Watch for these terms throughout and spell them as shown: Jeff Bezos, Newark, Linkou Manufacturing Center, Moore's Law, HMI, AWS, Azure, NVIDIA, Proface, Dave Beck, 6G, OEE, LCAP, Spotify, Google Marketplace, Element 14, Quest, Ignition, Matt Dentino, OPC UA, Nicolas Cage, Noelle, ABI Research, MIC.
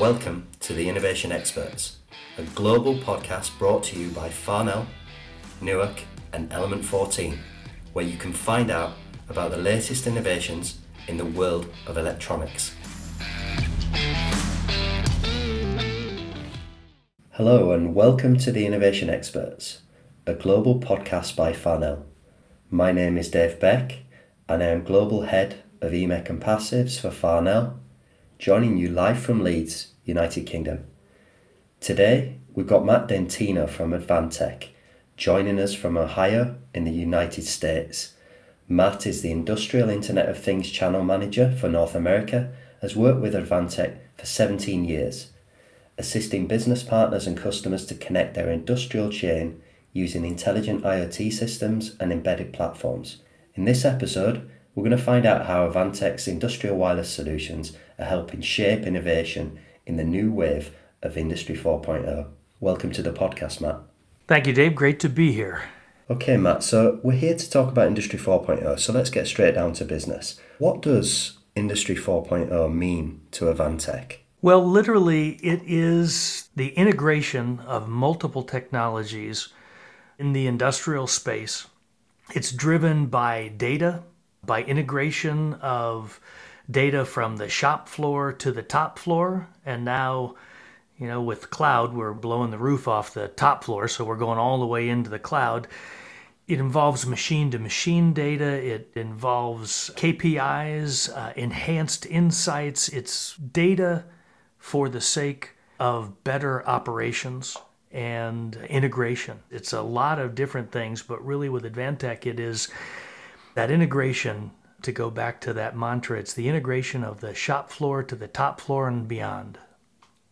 Welcome to The Innovation Experts, a global podcast brought to you by Farnell, Newark and Element 14, where you can find out about the latest innovations in the world of electronics. Hello and welcome to The Innovation Experts, a global podcast by Farnell. My name is Dave Beck and I am Global Head of EMEC and Passives for Farnell, joining you live from Leeds, United Kingdom. Today, we've got Matt Dentino from Advantech, joining us from Ohio in the United States. Matt is the Industrial Internet of Things Channel Manager for North America, has worked with Advantech for 17 years, assisting business partners and customers to connect their industrial chain using intelligent IoT systems and embedded platforms. In this episode, we're going to find out how Advantech's industrial wireless solutions are helping shape innovation in the new wave of Industry 4.0. Welcome to the podcast, Matt. Thank you, Dave. Great to be here. Okay, Matt. So we're here to talk about Industry 4.0. So let's get straight down to business. What does Industry 4.0 mean to Advantech? Well, literally, it is the integration of multiple technologies in the industrial space. It's driven by data, by integration of data from the shop floor to the top floor. And now, you know, with cloud, we're blowing the roof off the top floor, so we're going all the way into the cloud. It involves machine-to-machine data. It involves KPIs, enhanced insights. It's data for the sake of better operations and integration. It's a lot of different things, but really with Advantech, it is that integration, to go back to that mantra, it's the integration of the shop floor to the top floor and beyond.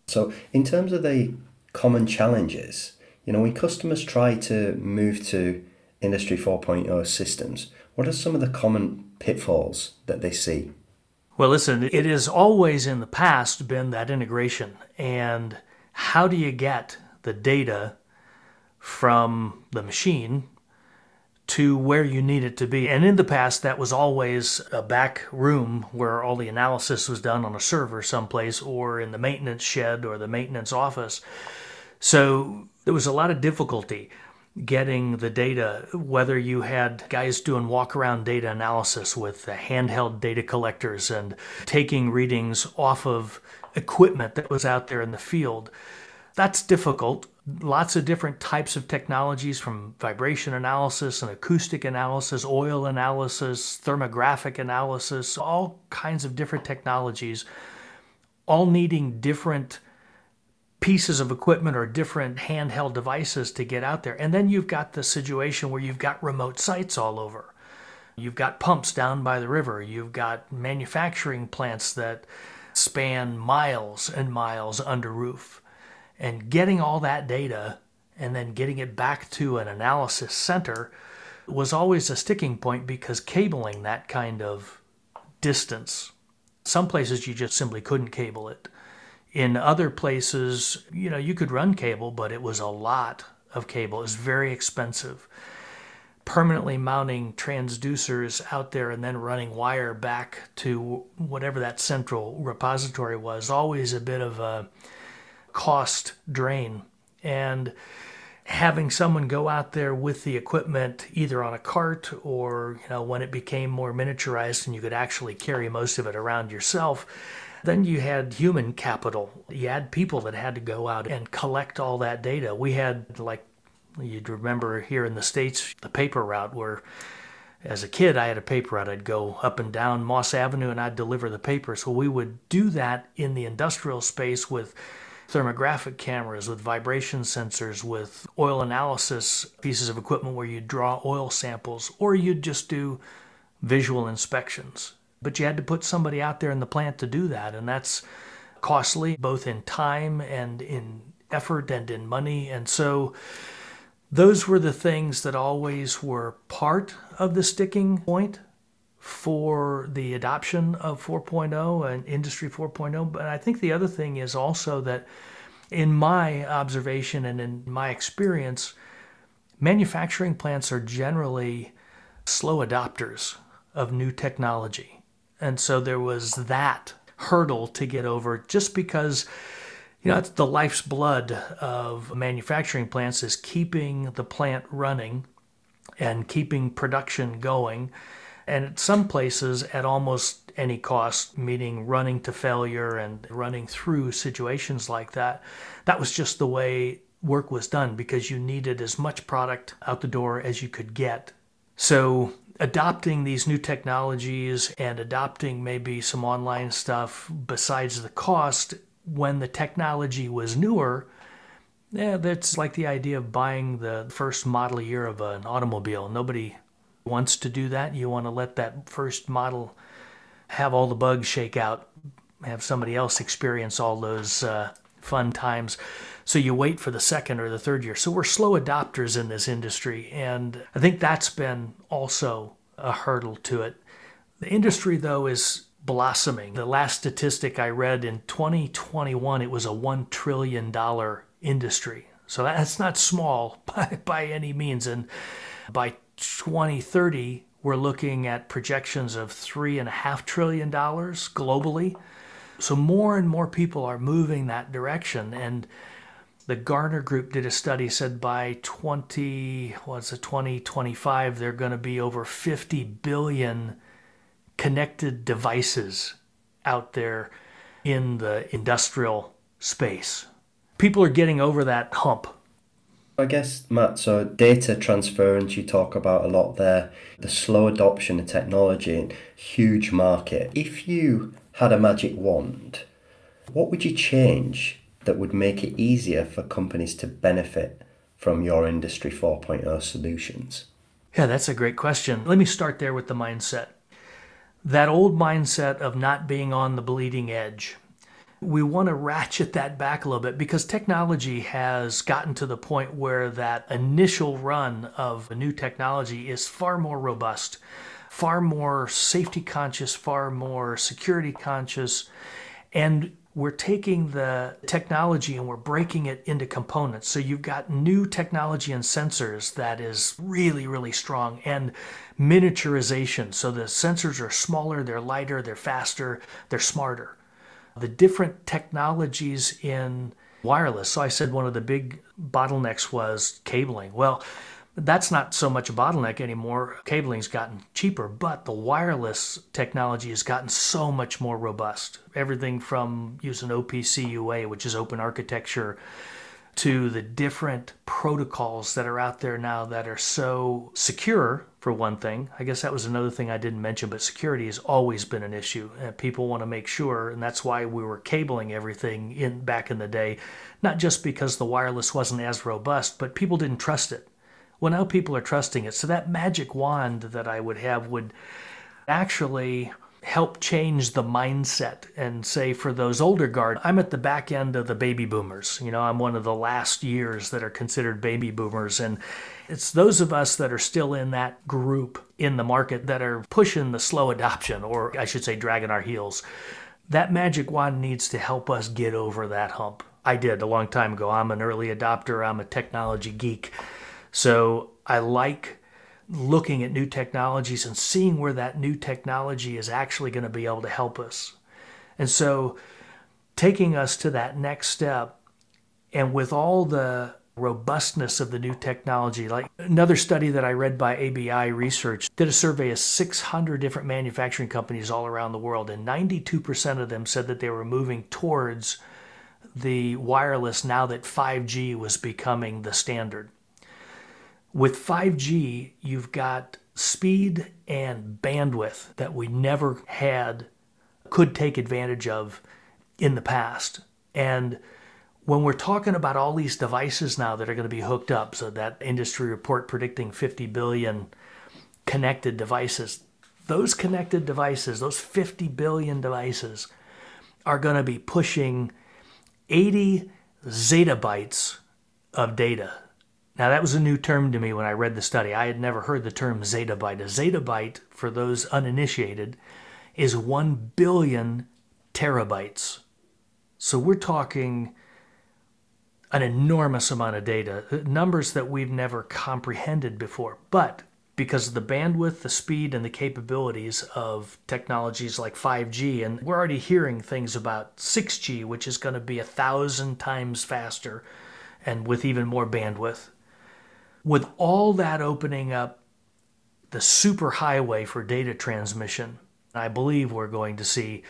So in terms of the common challenges, you know, when customers try to move to Industry 4.0 systems, what are some of the common pitfalls that they see? Well, listen, it has always in the past been that integration. And how do you get the data from the machine to where you need it to be? And in the past, that was always a back room where all the analysis was done on a server someplace or in the maintenance shed or the maintenance office. So there was a lot of difficulty getting the data, whether you had guys doing walk-around data analysis with handheld data collectors and taking readings off of equipment that was out there in the field. That's difficult. Lots of different types of technologies, from vibration analysis and acoustic analysis, oil analysis, thermographic analysis, all kinds of different technologies, all needing different pieces of equipment or different handheld devices to get out there. And then you've got the situation where you've got remote sites all over. You've got pumps down by the river. You've got manufacturing plants that span miles and miles under roof. And getting all that data and then getting it back to an analysis center was always a sticking point, because cabling that kind of distance, some places you just simply couldn't cable it. In other places, you know, you could run cable, but it was a lot of cable. It was very expensive. Permanently mounting transducers out there and then running wire back to whatever that central repository was, always a bit of a cost drain. And having someone go out there with the equipment either on a cart or, you know, when it became more miniaturized and you could actually carry most of it around yourself, then you had human capital. You had people that had to go out and collect all that data. We had, like you'd remember here in the States, the paper route, where as a kid I had a paper route. I'd go up and down Moss Avenue and I'd deliver the paper. So we would do that in the industrial space with thermographic cameras, with vibration sensors, with oil analysis pieces of equipment where you draw oil samples, or you'd just do visual inspections. But you had to put somebody out there in the plant to do that, and that's costly, both in time and in effort and in money. And so those were the things that always were part of the sticking point for the adoption of 4.0 and Industry 4.0. But I think the other thing is also that in my observation and in my experience, manufacturing plants are generally slow adopters of new technology. And so there was that hurdle to get over, just because, you know, it's the life's blood of manufacturing plants is keeping the plant running and keeping production going. And at some places, at almost any cost, meaning running to failure and running through situations like that. That was just the way work was done, because you needed as much product out the door as you could get. So adopting these new technologies and adopting maybe some online stuff besides the cost, when the technology was newer, that's like the idea of buying the first model year of an automobile. Nobody wants to do that. You want to let that first model have all the bugs shake out, have somebody else experience all those fun times. So you wait for the second or the third year. So we're slow adopters in this industry, and I think that's been also a hurdle to it. The industry, though, is blossoming. The last statistic I read in 2021, it was a $1 trillion industry. So that's not small by any means. And by 2030, we're looking at projections of $3.5 trillion globally. So more and more people are moving that direction. And the Gartner Group did a study, said by 2025, there are going to be over 50 billion connected devices out there in the industrial space. People are getting over that hump. I guess, Matt, so data transference, you talk about a lot there, the slow adoption of technology, huge market. If you had a magic wand, what would you change that would make it easier for companies to benefit from your Industry 4.0 solutions? Yeah, that's a great question. Let me start there with the mindset. That old mindset of not being on the bleeding edge. We want to ratchet that back a little bit, because technology has gotten to the point where that initial run of a new technology is far more robust, far more safety conscious, far more security conscious. And we're taking the technology and we're breaking it into components. So you've got new technology and sensors that is really, really strong, and miniaturization. So the sensors are smaller, they're lighter, they're faster, they're smarter. The different technologies in wireless. So I said one of the big bottlenecks was cabling. Well, that's not so much a bottleneck anymore. Cabling's gotten cheaper, but the wireless technology has gotten so much more robust. Everything from using OPC UA, which is open architecture, to the different protocols that are out there now that are so secure, for one thing. I guess that was another thing I didn't mention, but security has always been an issue. People want to make sure, and that's why we were cabling everything back in the day, not just because the wireless wasn't as robust, but people didn't trust it. Well, now people are trusting it. So that magic wand that I would have would actually help change the mindset and say, for those older guard, I'm at the back end of the baby boomers. You know, I'm one of the last years that are considered baby boomers. And it's those of us that are still in that group in the market that are pushing the slow adoption, or I should say dragging our heels. That magic wand needs to help us get over that hump. I did a long time ago. I'm an early adopter. I'm a technology geek. So I like looking at new technologies and seeing where that new technology is actually going to be able to help us. And so taking us to that next step, and with all the robustness of the new technology, like another study that I read by ABI Research did a survey of 600 different manufacturing companies all around the world, and 92% of them said that they were moving towards the wireless now that 5G was becoming the standard. With 5G, you've got speed and bandwidth that we never had, could take advantage of in the past. And when we're talking about all these devices now that are going to be hooked up, so that industry report predicting 50 billion connected devices, those connected devices, those 50 billion devices are going to be pushing 80 zettabytes of data. Now, that was a new term to me when I read the study. I had never heard the term zettabyte. A zettabyte, for those uninitiated, is 1 billion terabytes. So we're talking an enormous amount of data, numbers that we've never comprehended before. But because of the bandwidth, the speed, and the capabilities of technologies like 5G. And we're already hearing things about 6G, which is going to be 1,000 times faster and with even more bandwidth. With all that opening up the superhighway for data transmission, I believe we're going to see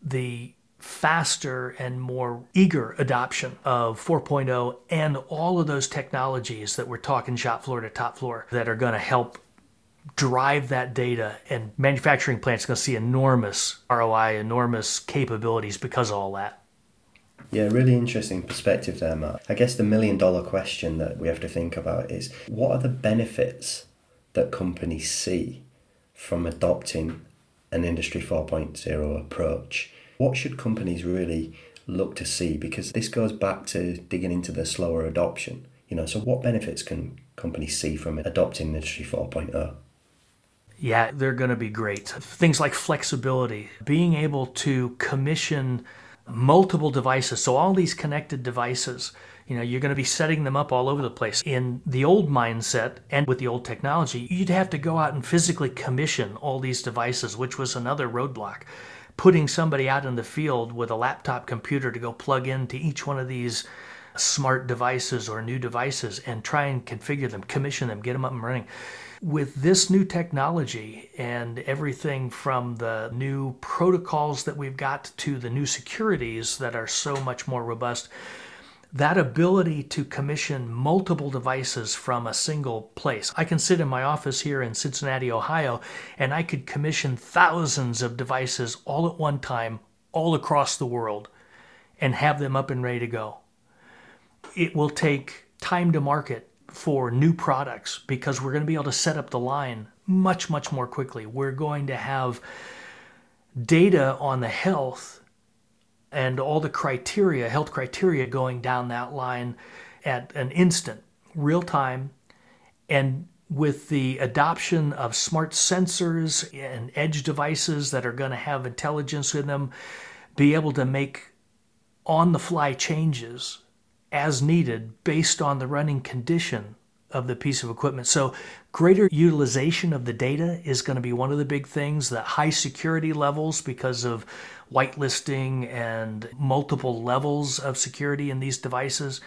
the faster and more eager adoption of 4.0 and all of those technologies that we're talking shop floor to top floor that are going to help drive that data, and manufacturing plants are going to see enormous ROI, enormous capabilities because of all that. Yeah, really interesting perspective there, Matt. I guess the million-dollar question that we have to think about is, what are the benefits that companies see from adopting an Industry 4.0 approach? What should companies really look to see? Because this goes back to digging into the slower adoption. So what benefits can companies see from adopting Industry 4.0? Yeah, they're going to be great. Things like flexibility, being able to commission multiple devices. So all these connected devices, you're going to be setting them up all over the place. In the old mindset and with the old technology, you'd have to go out and physically commission all these devices, which was another roadblock. Putting somebody out in the field with a laptop computer to go plug into each one of these smart devices or new devices and try and configure them, commission them, get them up and running. With this new technology and everything from the new protocols that we've got to the new securities that are so much more robust, that ability to commission multiple devices from a single place. I can sit in my office here in Cincinnati, Ohio, and I could commission thousands of devices all at one time, all across the world, and have them up and ready to go. It will take time to market for new products because we're going to be able to set up the line much, much more quickly. We're going to have data on the health and all the criteria, health criteria, going down that line at an instant, real time. And with the adoption of smart sensors and edge devices that are going to have intelligence in them, be able to make on-the-fly changes as needed based on the running condition of the piece of equipment. So greater utilization of the data is going to be one of the big things. The high security levels because of whitelisting and multiple levels of security in these devices.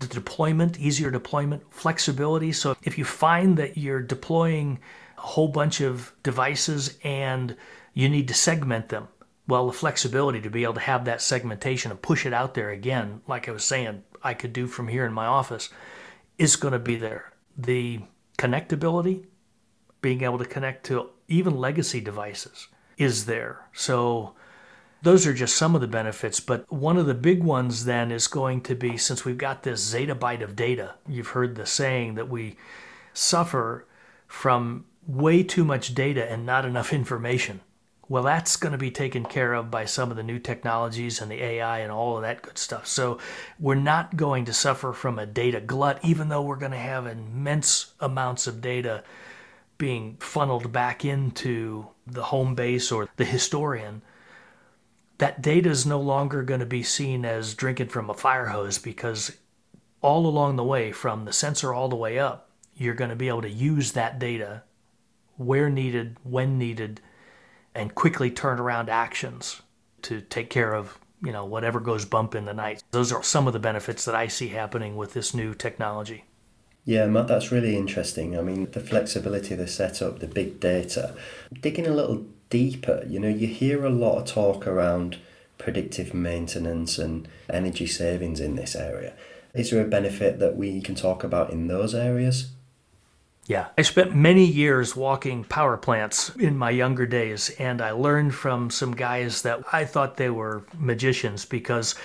The deployment, easier deployment, flexibility. So if you find that you're deploying a whole bunch of devices and you need to segment them, well, the flexibility to be able to have that segmentation and push it out there again, like I was saying, I could do from here in my office, is going to be there. The connectability, being able to connect to even legacy devices, is there. So those are just some of the benefits. But one of the big ones then is going to be, since we've got this zettabyte of data, you've heard the saying that we suffer from way too much data and not enough information. Well, that's going to be taken care of by some of the new technologies and the AI and all of that good stuff. So we're not going to suffer from a data glut, even though we're going to have immense amounts of data being funneled back into the home base or the historian. That data is no longer going to be seen as drinking from a fire hose, because all along the way, from the sensor all the way up, you're going to be able to use that data where needed, when needed, and quickly turn around actions to take care of, whatever goes bump in the night. Those are some of the benefits that I see happening with this new technology. Yeah, Matt, that's really interesting. I mean, the flexibility, the setup, the big data. Digging a little deeper, you hear a lot of talk around predictive maintenance and energy savings in this area. Is there a benefit that we can talk about in those areas? Yeah, I spent many years walking power plants in my younger days, and I learned from some guys that I thought they were magicians, because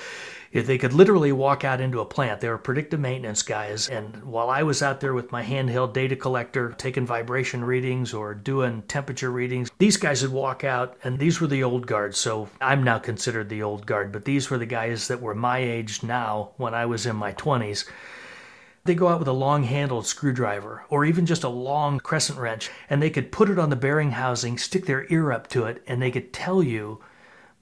if they could literally walk out into a plant, they were predictive maintenance guys. And while I was out there with my handheld data collector, taking vibration readings or doing temperature readings, these guys would walk out, and these were the old guard. So I'm now considered the old guard, but these were the guys that were my age now when I was in my 20s. They go out with a long-handled screwdriver or even just a long crescent wrench, and they could put it on the bearing housing, stick their ear up to it, and they could tell you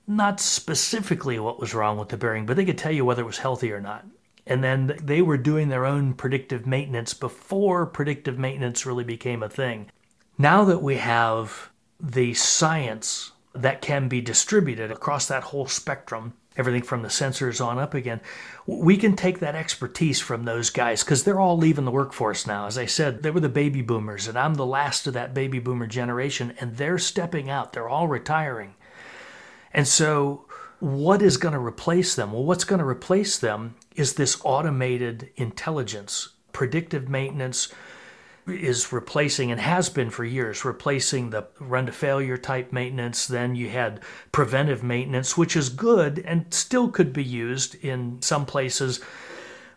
not specifically what was wrong with the bearing, but they could tell you whether it was healthy or not. And then they were doing their own predictive maintenance before predictive maintenance really became a thing. Now that we have the science that can be distributed across that whole spectrum, everything from the sensors on up again, we can take that expertise from those guys because they're all leaving the workforce now. As I said, they were the baby boomers, and I'm the last of that baby boomer generation, and they're stepping out. They're all retiring. And so what is going to replace them? Well, what's going to replace them is this automated intelligence. Predictive maintenance is replacing, and has been for years, replacing the run-to-failure type maintenance. Then you had preventive maintenance, which is good and still could be used in some places.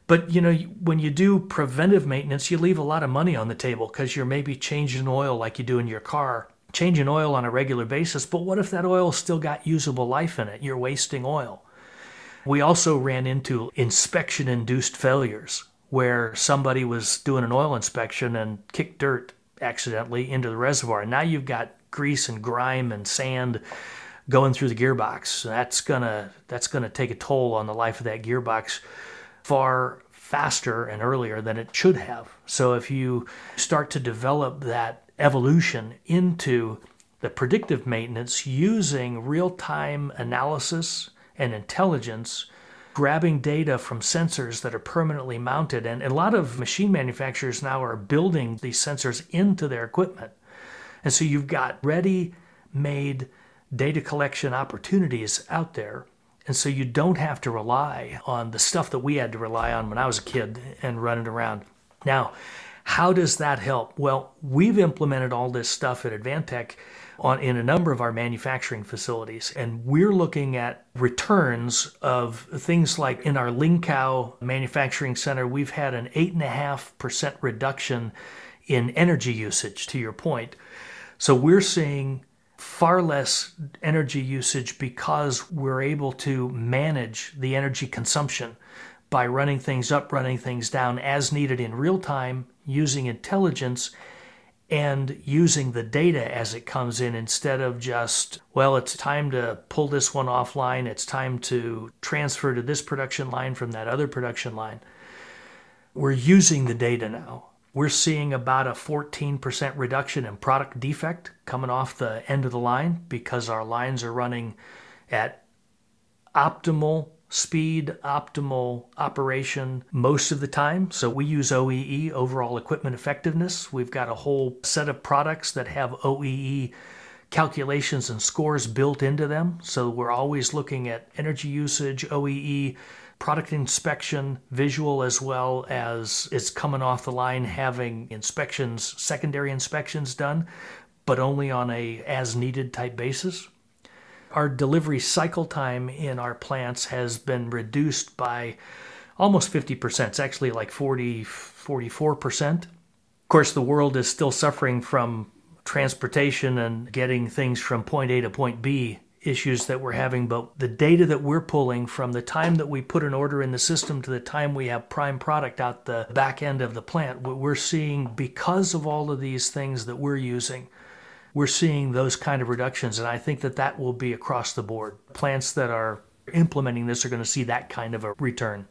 But, you know, when you do preventive maintenance, you leave a lot of money on the table because you're maybe changing oil like you do in your car, changing oil on a regular basis. But what if that oil still got usable life in it? You're wasting oil. We also ran into inspection-induced failures, where somebody was doing an oil inspection and kicked dirt accidentally into the reservoir. And now you've got grease and grime and sand going through the gearbox. That's gonna take a toll on the life of that gearbox far faster and earlier than it should have. So if you start to develop that evolution into the predictive maintenance using real-time analysis and intelligence, grabbing data from sensors that are permanently mounted. And a lot of machine manufacturers now are building these sensors into their equipment. And so you've got ready-made data collection opportunities out there. And so you don't have to rely on the stuff that we had to rely on when I was a kid and running around. Now, how does that help? Well, we've implemented all this stuff at Advantech in a number of our manufacturing facilities. And we're looking at returns of things like in our Linkou Manufacturing Center, we've had an 8.5% reduction in energy usage, to your point. So we're seeing far less energy usage because we're able to manage the energy consumption by running things up, running things down as needed in real time, using intelligence and using the data as it comes in instead of just, well, it's time to pull this one offline, it's time to transfer to this production line from that other production line. We're using the data now. We're seeing about a 14% reduction in product defect coming off the end of the line because our lines are running at optimal speed, optimal operation most of the time. So we use OEE, overall equipment effectiveness. We've got a whole set of products that have OEE calculations and scores built into them. So we're always looking at energy usage, OEE, product inspection, visual, as well as it's coming off the line having inspections, secondary inspections done, but only on a as needed type basis. Our delivery cycle time in our plants has been reduced by almost 50%. It's actually like 44%. Of course, the world is still suffering from transportation and getting things from point A to point B issues that we're having, but the data that we're pulling from the time that we put an order in the system to the time we have prime product out the back end of the plant, what we're seeing because of all of these things that we're using, we're seeing those kind of reductions, and I think that that will be across the board. Plants that are implementing this are going to see that kind of a return.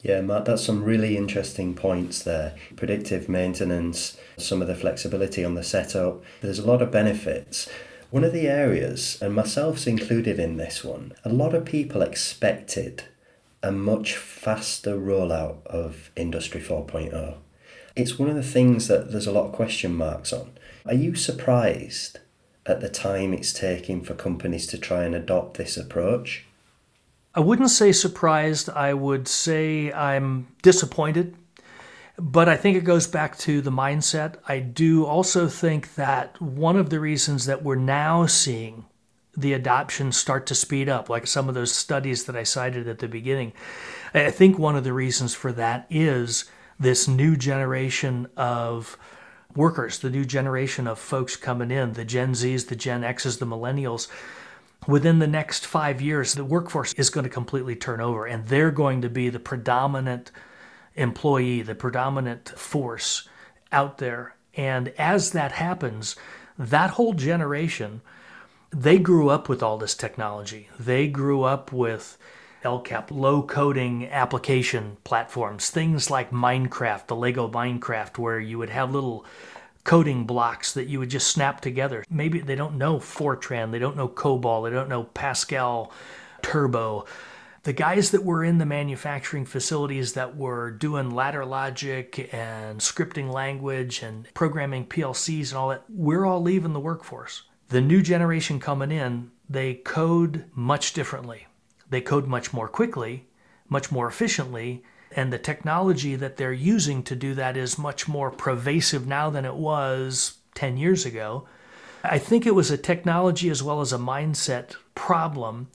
Yeah, Matt, that's some really interesting points there. Predictive maintenance, some of the flexibility on the setup. There's a lot of benefits. One of the areas, and myself's included in this one, a lot of people expected a much faster rollout of Industry 4.0. It's one of the things that there's a lot of question marks on. Are you surprised at the time it's taking for companies to try and adopt this approach? I wouldn't say surprised. I would say I'm disappointed. But I think it goes back to the mindset. I do also think that one of the reasons that we're now seeing the adoption start to speed up, like some of those studies that I cited at the beginning, I think one of the reasons for that is this new generation of workers, the new generation of folks coming in, the Gen Zs, the Gen Xs, the millennials. Within the next 5 years, the workforce is going to completely turn over, and they're going to be the predominant employee, the predominant force out there. And as that happens, that whole generation, they grew up with all this technology. They grew up with LCAP, low-coding application platforms, things like Minecraft, the Lego Minecraft, where you would have little coding blocks that you would just snap together. Maybe they don't know Fortran, they don't know COBOL, they don't know Pascal, Turbo. The guys that were in the manufacturing facilities that were doing ladder logic and scripting language and programming PLCs and all that, we're all leaving the workforce. The new generation coming in, they code much differently. They code much more quickly, much more efficiently, and the technology that they're using to do that is much more pervasive now than it was 10 years ago. I think it was a technology as well as a mindset problem.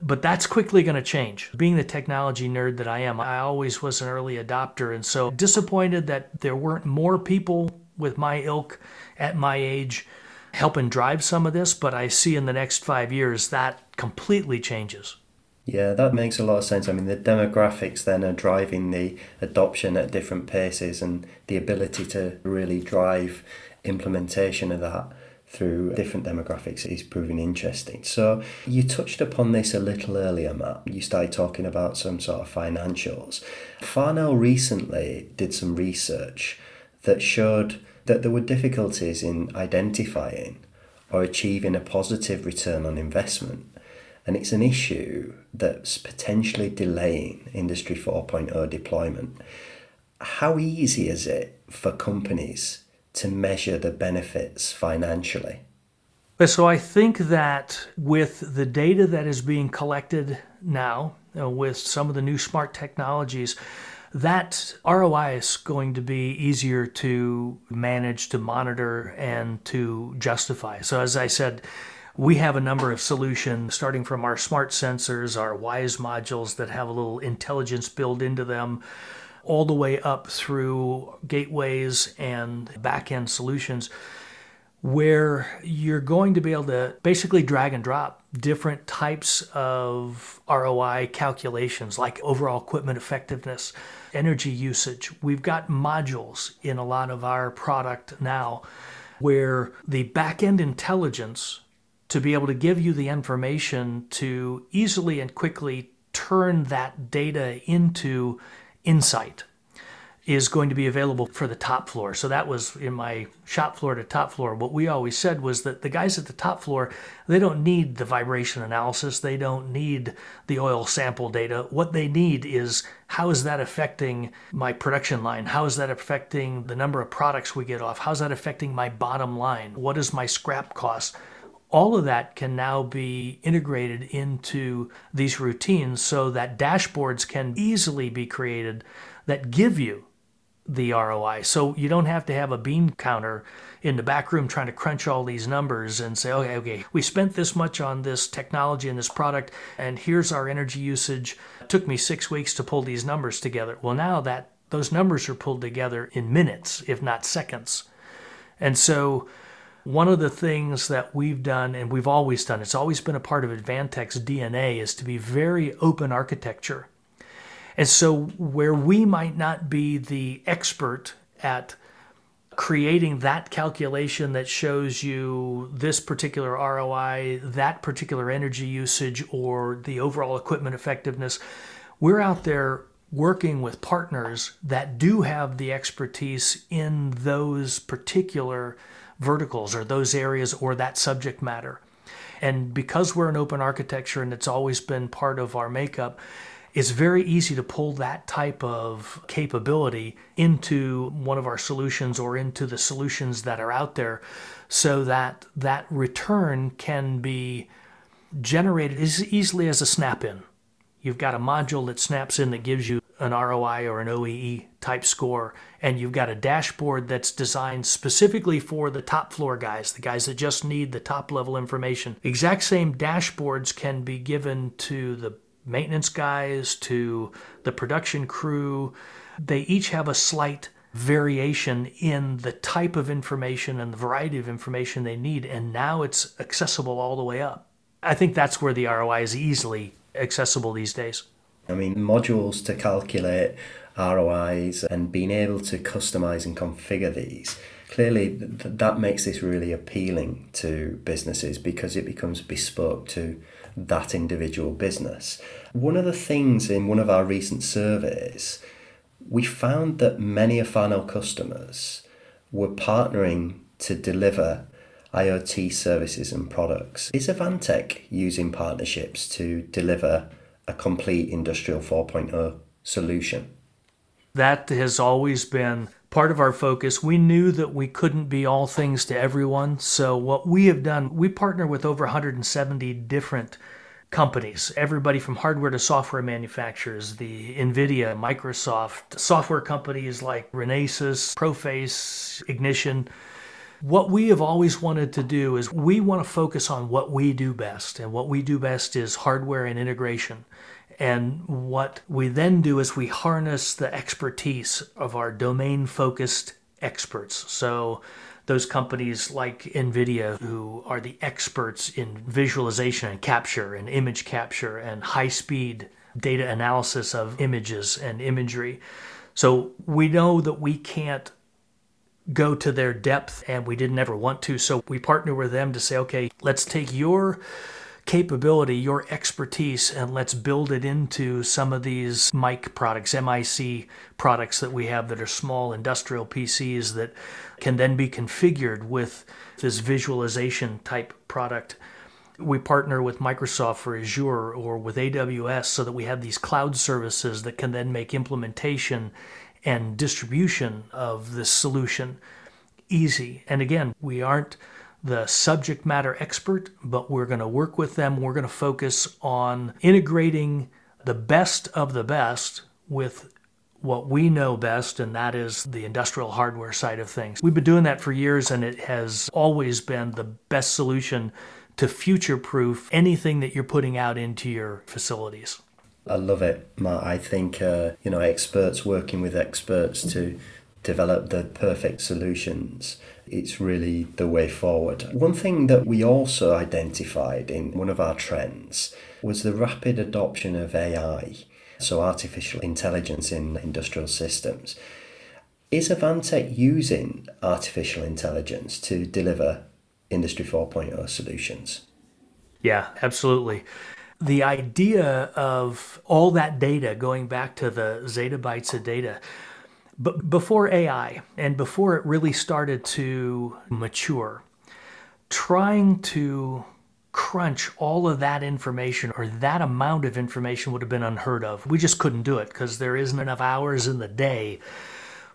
But that's quickly going to change. Being the technology nerd that I am, I always was an early adopter. And so disappointed that there weren't more people with my ilk at my age helping drive some of this. But I see in the next 5 years that completely changes. Yeah, that makes a lot of sense. I mean, the demographics then are driving the adoption at different paces and the ability to really drive implementation of that through different demographics is proving interesting. So you touched upon this a little earlier, Matt. You started talking about some sort of financials. Farnell recently did some research that showed that there were difficulties in identifying or achieving a positive return on investment. And it's an issue that's potentially delaying Industry 4.0 deployment. How easy is it for companies to measure the benefits financially? So I think that with the data that is being collected now, with some of the new smart technologies, that ROI is going to be easier to manage, to monitor, and to justify. So as I said, we have a number of solutions, starting from our smart sensors, our WISE modules that have a little intelligence built into them, all the way up through gateways and back-end solutions, where you're going to be able to basically drag and drop different types of ROI calculations, like overall equipment effectiveness, energy usage. We've got modules in a lot of our product now where the back-end intelligence to be able to give you the information to easily and quickly turn that data into insight is going to be available for the top floor. So that was in my shop floor to top floor. What we always said was that the guys at the top floor, they don't need the vibration analysis. They don't need the oil sample data. What they need is, how is that affecting my production line? How is that affecting the number of products we get off? How's that affecting my bottom line? What is my scrap cost? All of that can now be integrated into these routines so that dashboards can easily be created that give you the ROI. So you don't have to have a bean counter in the back room trying to crunch all these numbers and say, okay, we spent this much on this technology and this product, and here's our energy usage. It took me 6 weeks to pull these numbers together. Well, now that those numbers are pulled together in minutes, if not seconds. And so one of the things that we've done, and we've always done, it's always been a part of Advantech's DNA, is to be very open architecture. And so where we might not be the expert at creating that calculation that shows you this particular ROI, that particular energy usage, or the overall equipment effectiveness, we're out there working with partners that do have the expertise in those particular verticals or those areas or that subject matter. And because we're an open architecture and it's always been part of our makeup, it's very easy to pull that type of capability into one of our solutions or into the solutions that are out there so that that return can be generated as easily as a snap-in. You've got a module that snaps in that gives you an ROI or an OEE type score, and you've got a dashboard that's designed specifically for the top floor guys, the guys that just need the top level information. Exact same dashboards can be given to the maintenance guys, to the production crew. They each have a slight variation in the type of information and the variety of information they need, and now it's accessible all the way up. I think that's where the ROI is easily accessible these days. I mean, modules to calculate ROIs and being able to customize and configure these, clearly that makes this really appealing to businesses because it becomes bespoke to that individual business. One of the things in one of our recent surveys, we found that many of Farnell customers we're partnering to deliver IoT services and products. Is Advantech using partnerships to deliver a complete Industrial 4.0 solution? That has always been part of our focus. We knew that we couldn't be all things to everyone. So what we have done, we partner with over 170 different companies, everybody from hardware to software manufacturers, the NVIDIA, Microsoft, software companies like Renesas, Proface, Ignition. What we have always wanted to do is we want to focus on what we do best, and what we do best is hardware and integration. And what we then do is we harness the expertise of our domain-focused experts. So those companies like NVIDIA, who are the experts in visualization and capture and image capture and high-speed data analysis of images and imagery. So we know that we can't go to their depth, and we didn't ever want to. So we partner with them to say, okay, let's take your capability, your expertise, and let's build it into some of these MIC products that we have that are small industrial PCs that can then be configured with this visualization type product. We partner with Microsoft or Azure or with AWS so that we have these cloud services that can then make implementation and distribution of this solution easy. And again, we aren't the subject matter expert, but we're going to work with them. We're going to focus on integrating the best of the best with what we know best, and that is the industrial hardware side of things. We've been doing that for years, and it has always been the best solution to future-proof anything that you're putting out into your facilities. I love it, Matt. I think, experts working with experts to develop the perfect solutions, it's really the way forward. One thing that we also identified in one of our trends was the rapid adoption of AI, so artificial intelligence in industrial systems. Is Advantech using artificial intelligence to deliver Industry 4.0 solutions? Yeah, absolutely. The idea of all that data, going back to the zettabytes of data, but before AI and before it really started to mature, trying to crunch all of that information or that amount of information would have been unheard of. We just couldn't do it because there isn't enough hours in the day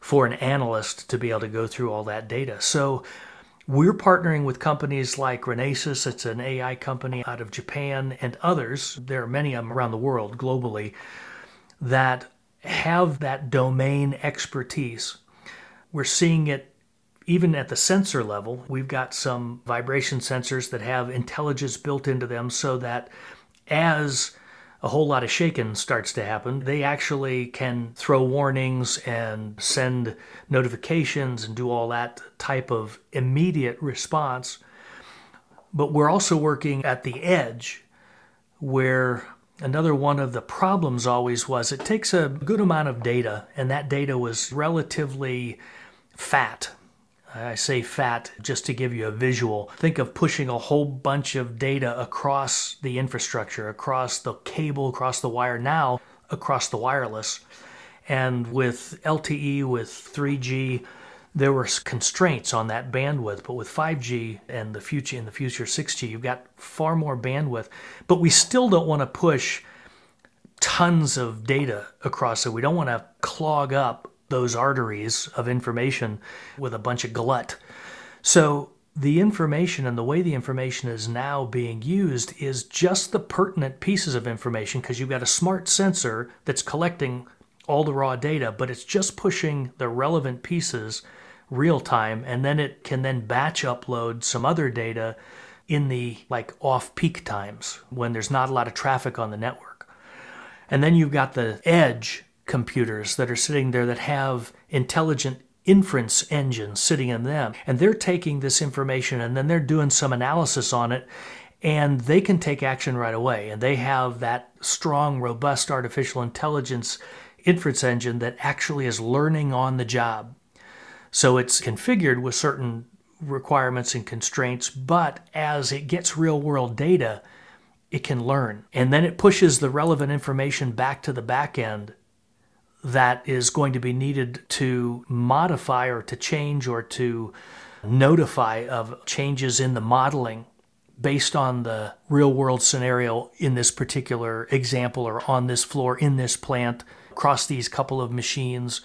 for an analyst to be able to go through all that data. So we're partnering with companies like Renesas, it's an AI company out of Japan, and others, there are many of them around the world globally, that have that domain expertise. We're seeing it even at the sensor level. We've got some vibration sensors that have intelligence built into them so that as a whole lot of shaking starts to happen, they actually can throw warnings and send notifications and do all that type of immediate response. But we're also working at the edge, where another one of the problems always was it takes a good amount of data, and that data was relatively fat. I say fat just to give you a visual. Think of pushing a whole bunch of data across the infrastructure, across the cable, across the wire, now across the wireless. And with LTE, with 3G, there were constraints on that bandwidth. But with 5G and in the future 6G, you've got far more bandwidth. But we still don't want to push tons of data across it. We don't want to clog up those arteries of information with a bunch of glut. So the information and the way the information is now being used is just the pertinent pieces of information, because you've got a smart sensor that's collecting all the raw data, but it's just pushing the relevant pieces real time, and then it can then batch upload some other data in the off-peak times when there's not a lot of traffic on the network. And then you've got the edge computers that are sitting there that have intelligent inference engines sitting in them, and they're taking this information and then they're doing some analysis on it, and they can take action right away, and they have that strong, robust artificial intelligence inference engine that actually is learning on the job. So it's configured with certain requirements and constraints, but as it gets real world data, it can learn, and then it pushes the relevant information back to the back end that is going to be needed to modify or to change or to notify of changes in the modeling based on the real-world scenario in this particular example or on this floor, in this plant, across these couple of machines.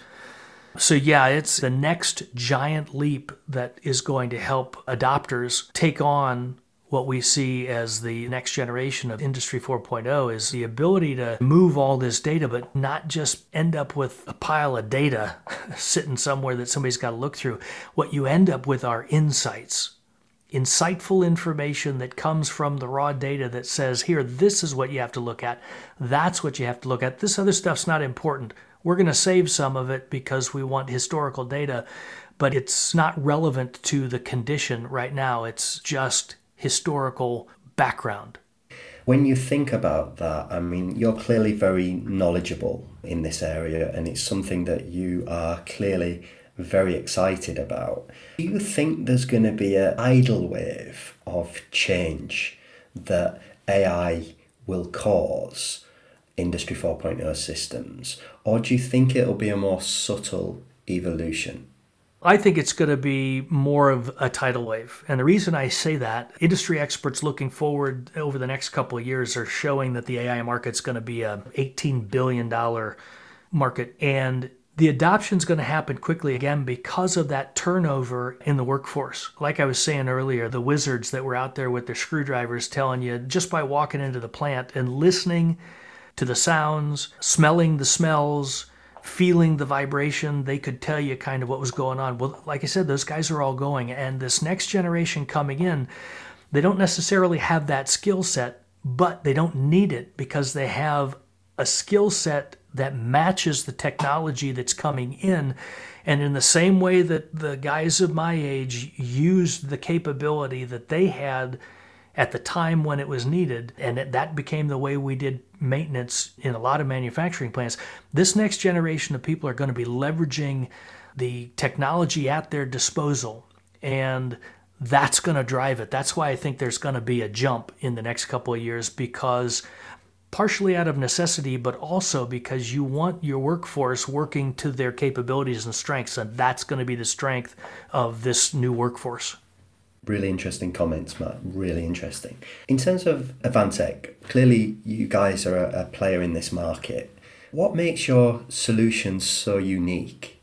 So yeah, it's the next giant leap that is going to help adopters take on what we see as the next generation of Industry 4.0 is the ability to move all this data, but not just end up with a pile of data sitting somewhere that somebody's got to look through. What you end up with are insights, insightful information that comes from the raw data that says, here, this is what you have to look at. That's what you have to look at. This other stuff's not important. We're going to save some of it because we want historical data, but it's not relevant to the condition right now. It's just historical background. When you think about that, I mean, you're clearly very knowledgeable in this area, and it's something that you are clearly very excited about. Do you think there's going to be an tidal wave of change that AI will cause Industry 4.0 systems, or do you think it'll be a more subtle evolution? I think it's going to be more of a tidal wave. And the reason I say that, industry experts looking forward over the next couple of years are showing that the AI market's going to be a $18 billion market. And the adoption's going to happen quickly again because of that turnover in the workforce. Like I was saying earlier, the wizards that were out there with their screwdrivers telling you just by walking into the plant and listening to the sounds, smelling the smells, feeling the vibration, they could tell you kind of what was going on. Well, like I said, those guys are all going, and this next generation coming in, they don't necessarily have that skill set, but they don't need it because they have a skill set that matches the technology that's coming in. And in the same way that the guys of my age used the capability that they had at the time when it was needed, and that became the way we did maintenance in a lot of manufacturing plants, this next generation of people are going to be leveraging the technology at their disposal, and that's going to drive it. That's why I think there's going to be a jump in the next couple of years, because partially out of necessity, but also because you want your workforce working to their capabilities and strengths, and that's going to be the strength of this new workforce. Really interesting comments, Matt. Really interesting. In terms of Advantech, clearly you guys are a player in this market. What makes your solution so unique?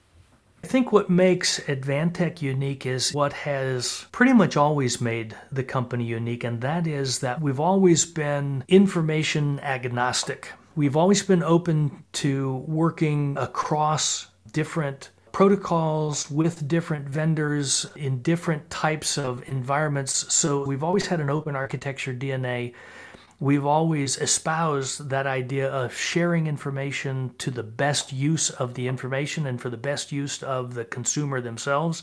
I think what makes Advantech unique is what has pretty much always made the company unique, and that is that we've always been information agnostic. We've always been open to working across different protocols with different vendors in different types of environments. So we've always had an open architecture DNA. We've always espoused that idea of sharing information to the best use of the information and for the best use of the consumer themselves.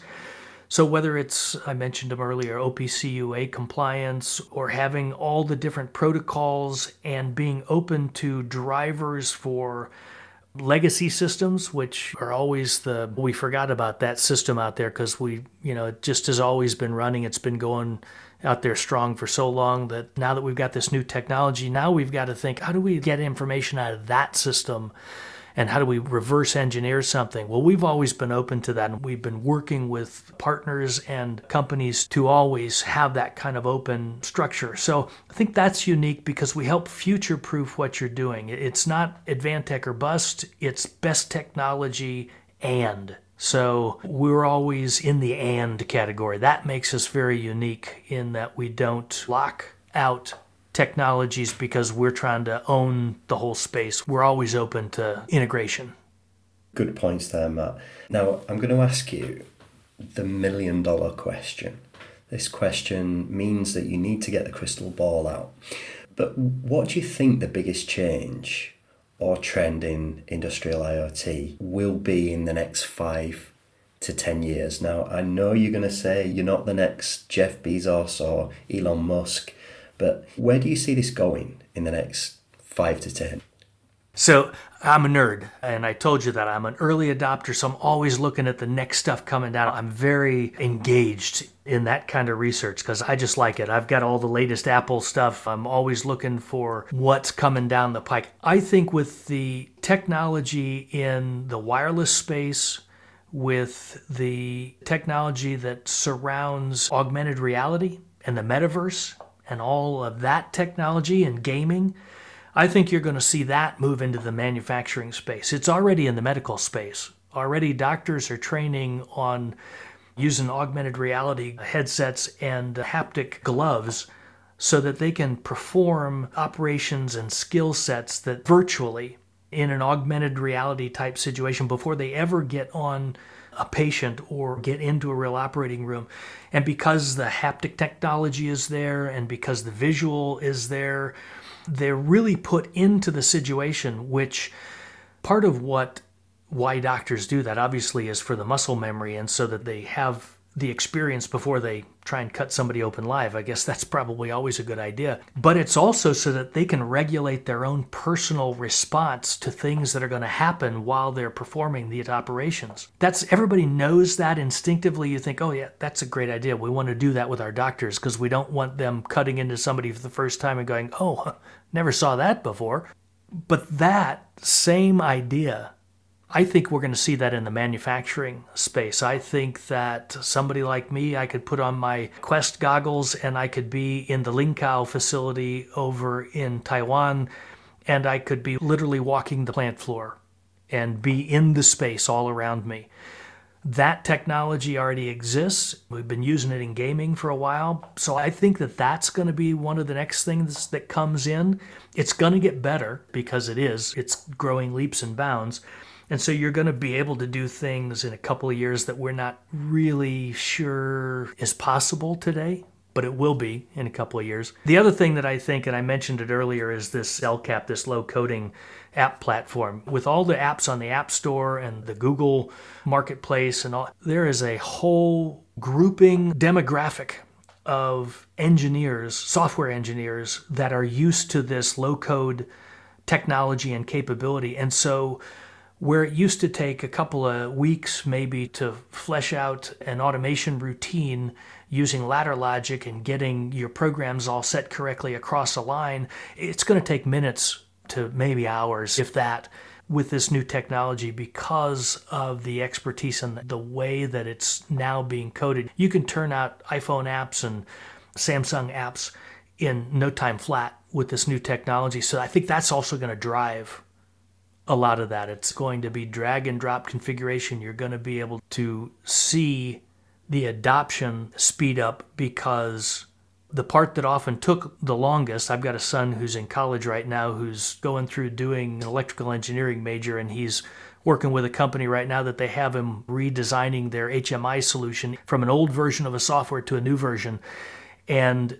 So whether it's, I mentioned them earlier, OPC UA compliance, or having all the different protocols and being open to drivers for legacy systems, which are always we forgot about that system out there because it just has always been running. It's been going out there strong for so long that now that we've got this new technology, now we've got to think, how do we get information out of that system and how do we reverse engineer something? Well, we've always been open to that, and we've been working with partners and companies to always have that kind of open structure. So I think that's unique because we help future-proof what you're doing. It's not Advantech or bust, it's best technology and. So we're always in the and category. That makes us very unique in that we don't lock out technologies because we're trying to own the whole space. We're always open to integration. Good points there, Matt. Now, I'm going to ask you the $1 million question. This question means that you need to get the crystal ball out. But what do you think the biggest change or trend in industrial IoT will be in the next 5 to 10 years? Now, I know you're going to say you're not the next Jeff Bezos or Elon Musk, but where do you see this going in the next 5 to 10? So I'm a nerd, and I told you that I'm an early adopter, so I'm always looking at the next stuff coming down. I'm very engaged in that kind of research because I just like it. I've got all the latest Apple stuff. I'm always looking for what's coming down the pike. I think with the technology in the wireless space, with the technology that surrounds augmented reality and the metaverse and all of that technology and gaming, I think you're going to see that move into the manufacturing space. It's already in the medical space. Already doctors are training on using augmented reality headsets and haptic gloves so that they can perform operations and skill sets that virtually in an augmented reality type situation before they ever get on a patient or get into a real operating room. And because the haptic technology is there and because the visual is there, they're really put into the situation, which part of why doctors do that obviously is for the muscle memory and so that they have the experience before they try and cut somebody open live. I guess that's probably always a good idea. But it's also so that they can regulate their own personal response to things that are going to happen while they're performing these operations. Everybody knows that instinctively. You think, oh yeah, that's a great idea. We want to do that with our doctors because we don't want them cutting into somebody for the first time and going, oh, never saw that before. But that same idea, I think we're going to see that in the manufacturing space. I think that somebody like me, I could put on my Quest goggles and I could be in the Linkou facility over in Taiwan, and I could be literally walking the plant floor and be in the space all around me. That technology already exists. We've been using it in gaming for a while. So I think that that's going to be one of the next things that comes in. It's going to get better because it's growing leaps and bounds. And so you're going to be able to do things in a couple of years that we're not really sure is possible today, but it will be in a couple of years. The other thing that I think, and I mentioned it earlier, is this LCAP, this low coding app platform. With all the apps on the App Store and the Google Marketplace and all, there is a whole grouping demographic of engineers, software engineers, that are used to this low code technology and capability. And so where it used to take a couple of weeks maybe to flesh out an automation routine using ladder logic and getting your programs all set correctly across a line, it's going to take minutes to maybe hours, if that, with this new technology because of the expertise and the way that it's now being coded. You can turn out iPhone apps and Samsung apps in no time flat with this new technology. So I think that's also going to drive a lot of that. It's going to be drag and drop configuration. You're going to be able to see the adoption speed up because the part that often took the longest, I've got a son who's in college right now who's going through doing an electrical engineering major, and he's working with a company right now that they have him redesigning their HMI solution from an old version of a software to a new version. And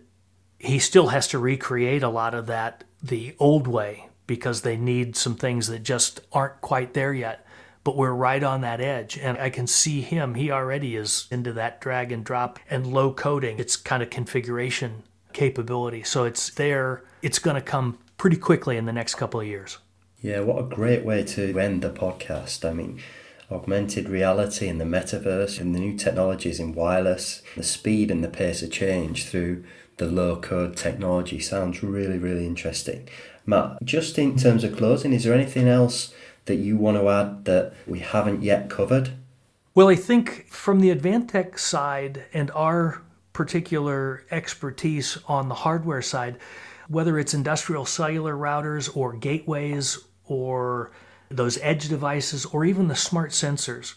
he still has to recreate a lot of that the old way, because they need some things that just aren't quite there yet. But we're right on that edge. And I can see him. He already is into that drag and drop and low coding. It's kind of configuration capability. So it's there. It's going to come pretty quickly in the next couple of years. Yeah, what a great way to end the podcast. I mean, augmented reality and the metaverse and the new technologies in wireless, the speed and the pace of change through the low-code technology sounds really, really interesting. Matt, just in terms of closing, is there anything else that you want to add that we haven't yet covered? Well, I think from the Advantech side and our particular expertise on the hardware side, whether it's industrial cellular routers or gateways or those edge devices or even the smart sensors,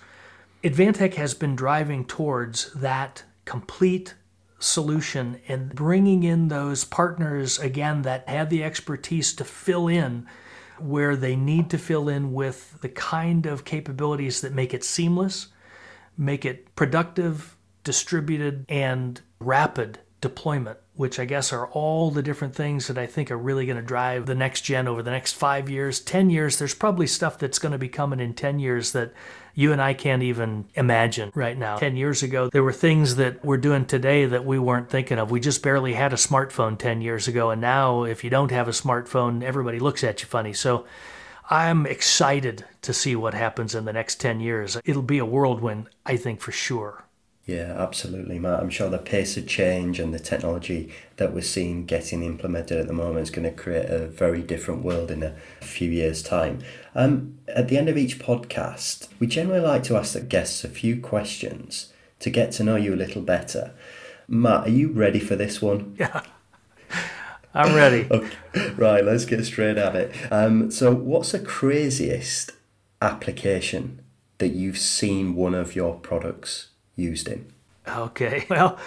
Advantech has been driving towards that complete solution and bringing in those partners again that have the expertise to fill in where they need to fill in with the kind of capabilities that make it seamless, make it productive, distributed, and rapid deployment, which I guess are all the different things that I think are really going to drive the next gen over the next 5 years, 10 years. There's probably stuff that's going to be coming in 10 years that you and I can't even imagine right now. 10 years ago, there were things that we're doing today that we weren't thinking of. We just barely had a smartphone 10 years ago. And now if you don't have a smartphone, everybody looks at you funny. So I'm excited to see what happens in the next 10 years. It'll be a whirlwind, I think, for sure. Yeah, absolutely, Matt. I'm sure the pace of change and the technology that we're seeing getting implemented at the moment is going to create a very different world in a few years' time. At the end of each podcast, we generally like to ask the guests a few questions to get to know you a little better. Matt, are you ready for this one? Yeah, I'm ready. Okay. Right, let's get straight at it. So what's the craziest application that you've seen one of your products used in? Okay, well,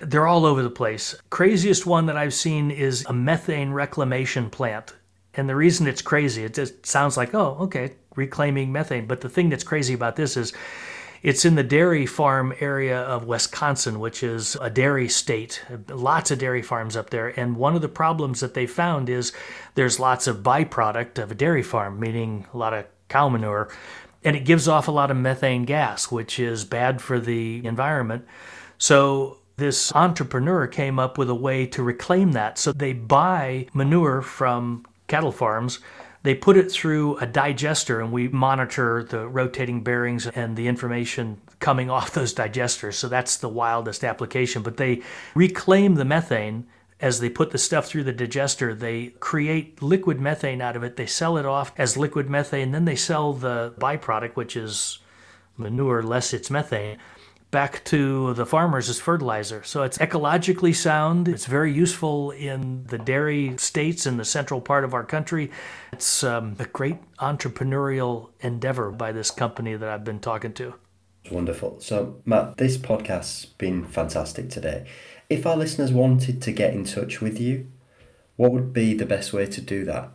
they're all over the place. Craziest one that I've seen is a methane reclamation plant. And the reason it's crazy, it just sounds like, oh, okay, reclaiming methane. But the thing that's crazy about this is it's in the dairy farm area of Wisconsin, which is a dairy state, lots of dairy farms up there. And one of the problems that they found is there's lots of byproduct of a dairy farm, meaning a lot of cow manure. And it gives off a lot of methane gas, which is bad for the environment. So this entrepreneur came up with a way to reclaim that. So they buy manure from cattle farms. They put it through a digester, and we monitor the rotating bearings and the information coming off those digesters. So that's the wildest application. But they reclaim the methane. As they put the stuff through the digester, they create liquid methane out of it. They sell it off as liquid methane. Then they sell the byproduct, which is manure less its methane, back to the farmers as fertilizer. So it's ecologically sound. It's very useful in the dairy states in the central part of our country. It's a great entrepreneurial endeavor by this company that I've been talking to. Wonderful. So, Matt, this podcast's been fantastic today. If our listeners wanted to get in touch with you, what would be the best way to do that?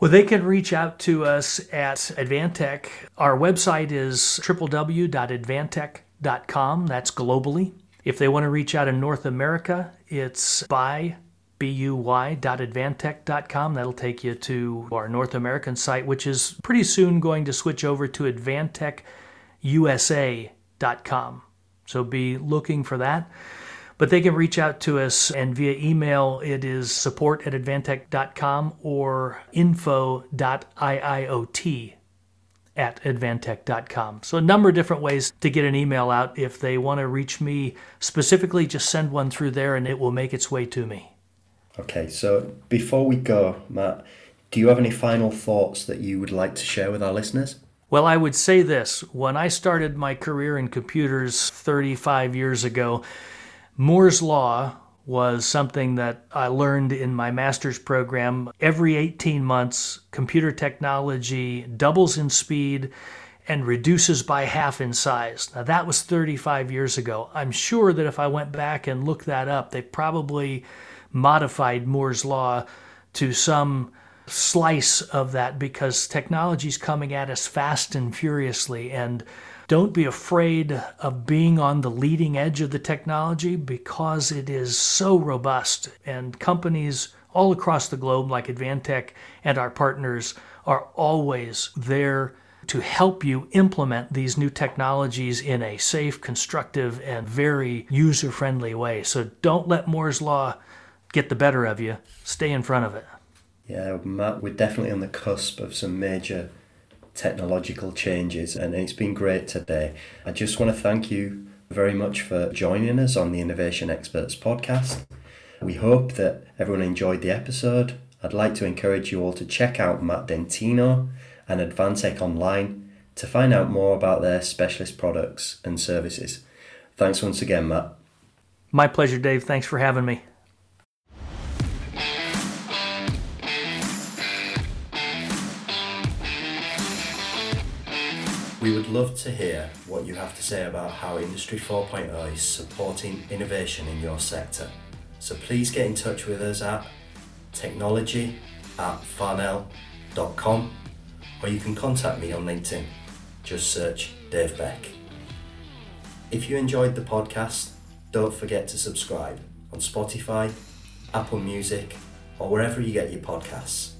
Well, they can reach out to us at Advantech. Our website is www.advantech.com. That's globally. If they want to reach out in North America, it's buy.advantech.com. That'll take you to our North American site, which is pretty soon going to switch over to advantechusa.com. So be looking for that. But they can reach out to us, and via email, it is support@advantech.com or info.iiot@advantech.com. So a number of different ways to get an email out. If they want to reach me specifically, just send one through there and it will make its way to me. Okay, so before we go, Matt, do you have any final thoughts that you would like to share with our listeners? Well, I would say this. When I started my career in computers 35 years ago, Moore's Law was something that I learned in my master's program. Every 18 months, computer technology doubles in speed and reduces by half in size. Now, that was 35 years ago. I'm sure that if I went back and looked that up, they probably modified Moore's Law to some slice of that because technology's coming at us fast and furiously. And don't be afraid of being on the leading edge of the technology because it is so robust, and companies all across the globe like Advantech and our partners are always there to help you implement these new technologies in a safe, constructive, and very user-friendly way. So don't let Moore's Law get the better of you. Stay in front of it. Yeah, Matt, we're definitely on the cusp of some major technological changes, and it's been great today. I just want to thank you very much for joining us on the Innovation Experts podcast. We hope that everyone enjoyed the episode. I'd like to encourage you all to check out Matt Dentino and Advantech online to find out more about their specialist products and services. Thanks once again, Matt. My pleasure, Dave. Thanks for having me. We would love to hear what you have to say about how Industry 4.0 is supporting innovation in your sector. So please get in touch with us at technology@farnell.com, or you can contact me on LinkedIn. Just search Dave Beck. If you enjoyed the podcast, don't forget to subscribe on Spotify, Apple Music, or wherever you get your podcasts.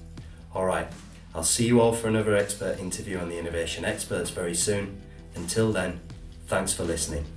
All right. I'll see you all for another expert interview on the Innovation Experts very soon. Until then, thanks for listening.